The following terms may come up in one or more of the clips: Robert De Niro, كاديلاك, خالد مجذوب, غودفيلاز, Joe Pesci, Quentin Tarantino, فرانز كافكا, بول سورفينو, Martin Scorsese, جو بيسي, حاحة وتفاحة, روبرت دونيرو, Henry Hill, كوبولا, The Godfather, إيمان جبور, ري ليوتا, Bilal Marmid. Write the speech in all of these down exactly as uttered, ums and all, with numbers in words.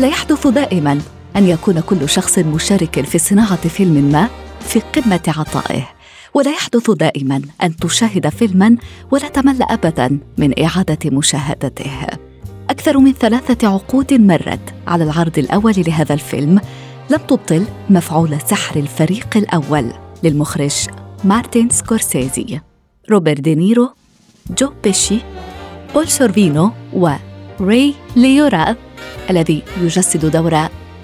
لا يحدث دائماً أن يكون كل شخص مشارك في صناعة فيلم ما في قمة عطائه، ولا يحدث دائماً أن تشاهد فيلماً ولا تمل أبداً من إعادة مشاهدته. أكثر من ثلاثة عقود مرت على العرض الأول لهذا الفيلم لم تبطل مفعول سحر الفريق الأول للمخرج مارتن سكورسيزي، روبرت دينيرو، جو بيشي، بول سورفينو وري ليورا الذي يجسد دور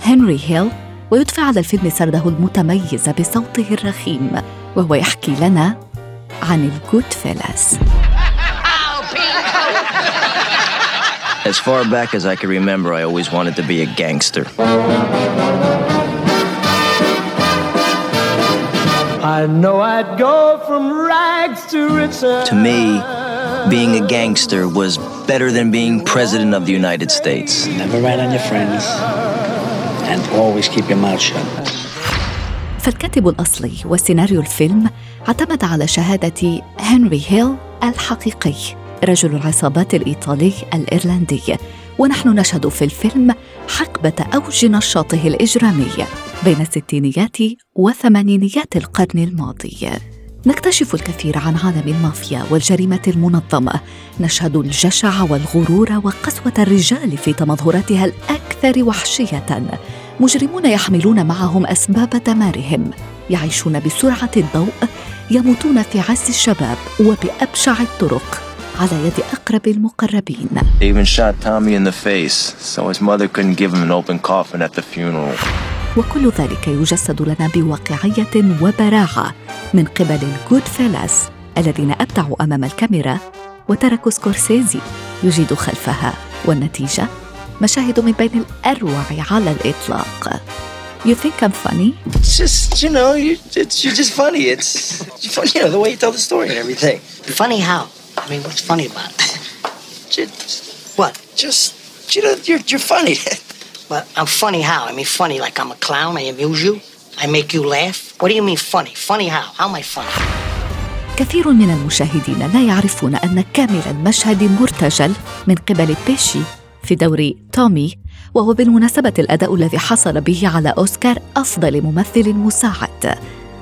هنري هيل، ويدفع على الفيلم سرده المتميز بصوته الرخيم وهو يحكي لنا عن الجود فيلاس. As far back as I can remember, I always wanted to be a gangster. I know I'd go from rags to riches. To me, being a gangster was better than being president of the United States. Never rat on your friends and always keep your mouth shut. فالكاتب الأصلي وسيناريو الفيلم اعتمد على شهادة هنري هيل الحقيقي، رجل العصابات الإيطالي الإيرلندي، ونحن نشهد في الفيلم حقبة أوج نشاطه الإجرامي بين الستينيات وثمانينيات القرن الماضي. نكتشف الكثير عن عالم المافيا والجريمة المنظمة، نشهد الجشع والغرور وقسوة الرجال في تمظهراتها الأكثر وحشية، مجرمون يحملون معهم أسباب دمارهم، يعيشون بسرعة الضوء، يموتون في عز الشباب وبأبشع الطرق على يد أقرب المقربين. وكل ذلك يجسد لنا بواقعية وبراعة من قبل الجودفيلاس الذين أبدعوا أمام الكاميرا وتركوا سكورسيزي يجيد خلفها، والنتيجة مشاهد من بين الأروع على الإطلاق. You think I'm funny? It's just, you know, you, it's, you're just funny. It's funny, you know, the way you tell the story and everything. Funny how? I mean, what's funny about it? Just, what? Just, you know, you're, you're funny. But I'm funny how? I mean, funny like I'm a clown, I amuse you, I make you laugh. What do you mean funny? Funny how? How am I funny? كثير من المشاهدين لا يعرفون أن كامل المشهد مرتجل من قبل بيشي في دور تومي، وهو بالمناسبة الأداء الذي حصل به على أوسكار أفضل ممثل مساعد.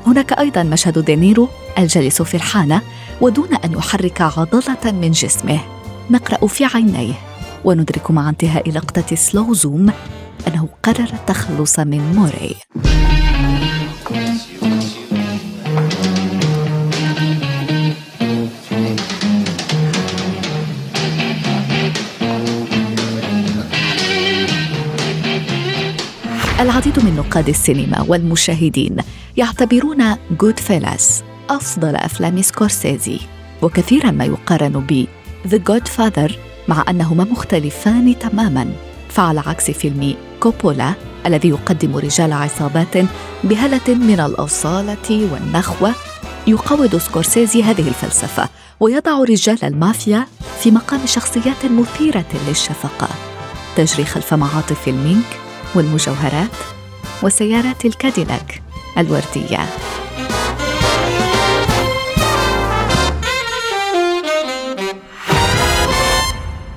هناك أيضاً مشهد دينيرو الجالس في الحانة ودون أن يحرك عضلة من جسمه، نقرأ في عينيه وندرك مع انتهاء لقطة سلو زوم أنه قرر التخلص من موري. العديد من نقاد السينما والمشاهدين يعتبرون جودفيلاس أفضل أفلام سكورسيزي، وكثيراً ما يقارن ب The Godfather، مع أنهما مختلفان تماماً. فعلى عكس فيلم كوبولا الذي يقدم رجال عصابات بهلة من الأصالة والنخوة، يقود سكورسيزي هذه الفلسفة ويضع رجال المافيا في مقام شخصيات مثيرة للشفقة تجري خلف معاطف المينك والمجوهرات وسيارات الكاديلاك الوردية.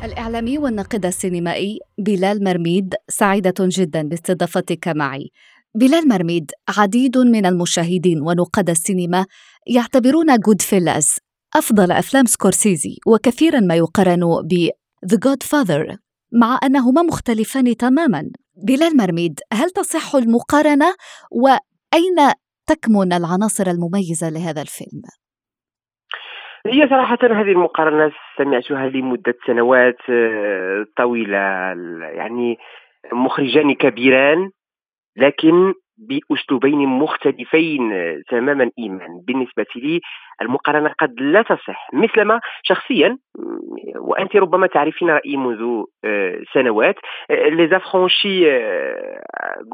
الإعلامي والناقد السينمائي بلال مرميد، سعيدة جدا باستضافتك معي. بلال مرميد، عديد من المشاهدين ونقاد السينما يعتبرون جودفيلاس أفضل أفلام سكورسيزي، وكثيرا ما يقارن ب The Godfather مع أنهما مختلفان تماما. بلال مرميد، هل تصح المقارنة؟ وأين تكمن العناصر المميزة لهذا الفيلم؟ هي صراحة هذه المقارنة سمعتها لمدة سنوات طويلة، يعني مخرجان كبيران لكن بأسلوبين مختلفين تماما. إيمان بالنسبة لي المقارنة قد لا تصح، مثلما شخصيا وأنت ربما تعرفين رأيي منذ سنوات، ليزا فرانشي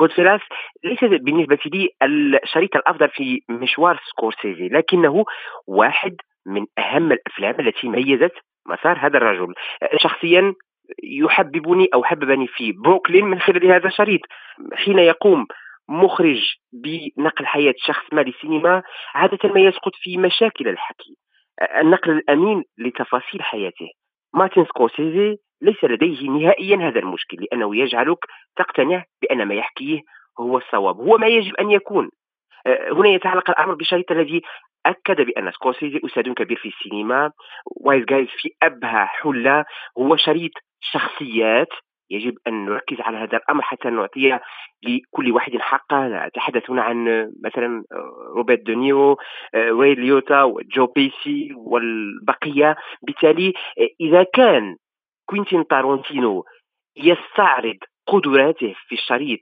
غودفيلاس ليس بالنسبة لي الشريط الأفضل في مشوار سكورسيزي، لكنه واحد من أهم الأفلام التي ميزت مسار هذا الرجل. شخصيا يحببني أو حببني في بروكلين من خلال هذا الشريط، حين يقوم مخرج بنقل حياة شخص ما للسينما عادة ما يسقط في مشاكل الحكي، النقل الأمين لتفاصيل حياته. مارتن سكورسيزي ليس لديه نهائيا هذا المشكل، لأنه يجعلك تقتنع بأن ما يحكيه هو الصواب، هو ما يجب أن يكون. هنا يتعلق الأمر بالشريط الذي أكد بأن سكورسيزي أستاذ كبير في السينما، وايز جايز في أبهى حلة، هو شريط شخصيات. يجب أن نركز على هذا الأمر حتى نعطيه لكل واحد حقه. نتحدث هنا عن مثلا روبرت دونيرو، ري ليوتا، وجو بيسي والبقية. بالتالي إذا كان كوينتين تارانتينو يستعرض قدراته في الشريط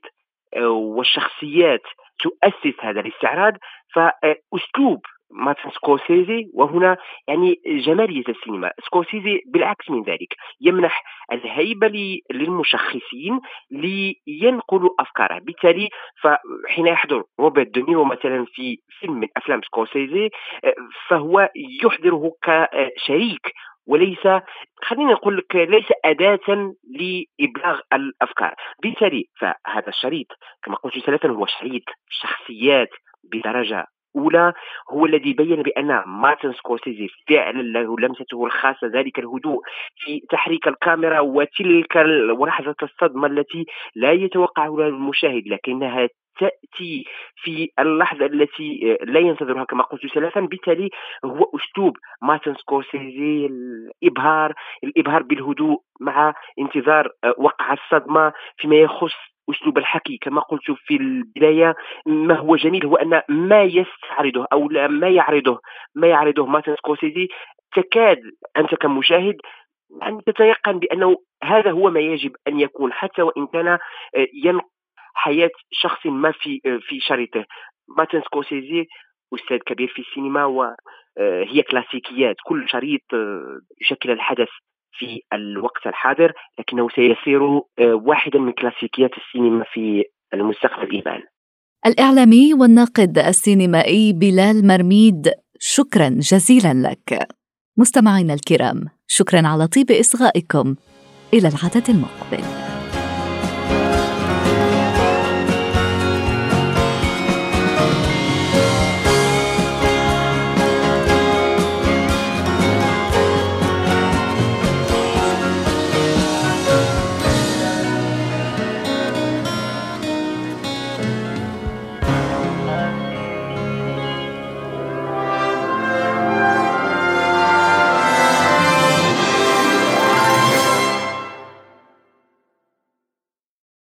والشخصيات تؤسس هذا الاستعراض، فأسلوب مارتن سكورسيزي، وهنا يعني جمالية السينما، سكورسيزي بالعكس من ذلك يمنح الهيبة للمشخصين لينقلوا أفكاره. بالتالي فحين يحضر روبرت دونيرو مثلا في فيلم من أفلام سكورسيزي، فهو يحضره كشريك وليس، خلينا نقول لك، ليس أداة لإبلاغ الأفكار. بالتالي فهذا الشريط كما قلت سلفا هو شريط شخصيات بدرجة أولى، هو الذي بين بأن مارتن سكورسيزي فعلا له لمسته الخاصة، ذلك الهدوء في تحريك الكاميرا وتلك لحظة الصدمة التي لا يتوقعها المشاهد، لكنها تأتي في اللحظة التي لا ينتظرها كما قلت سلفا. بالتالي هو أسلوب مارتن سكورسيزي، الإبهار الإبهار بالهدوء مع انتظار وقع الصدمة. فيما يخص أسلوب الحكي كما قلت في البداية، ما هو جميل هو أن ما يستعرضه أو ما يعرضه ما يعرضه مارتن سكورسيزي تكاد أنت كمشاهد أن تتيقن بأنه هذا هو ما يجب أن يكون، حتى وإن كان ينقل حياة شخص ما في في شريطه. مارتن سكورسيزي أستاذ كبير في السينما، وهي كلاسيكيات، كل شريط يشكل الحدث في الوقت الحاضر، لكنه سيصير واحدا من كلاسيكيات السينما في المستقبل. إيمان. الإعلامي والناقد السينمائي بلال مرميد، شكرا جزيلا لك. مستمعينا الكرام، شكرا على طيب إصغائكم، إلى العدد المقبل.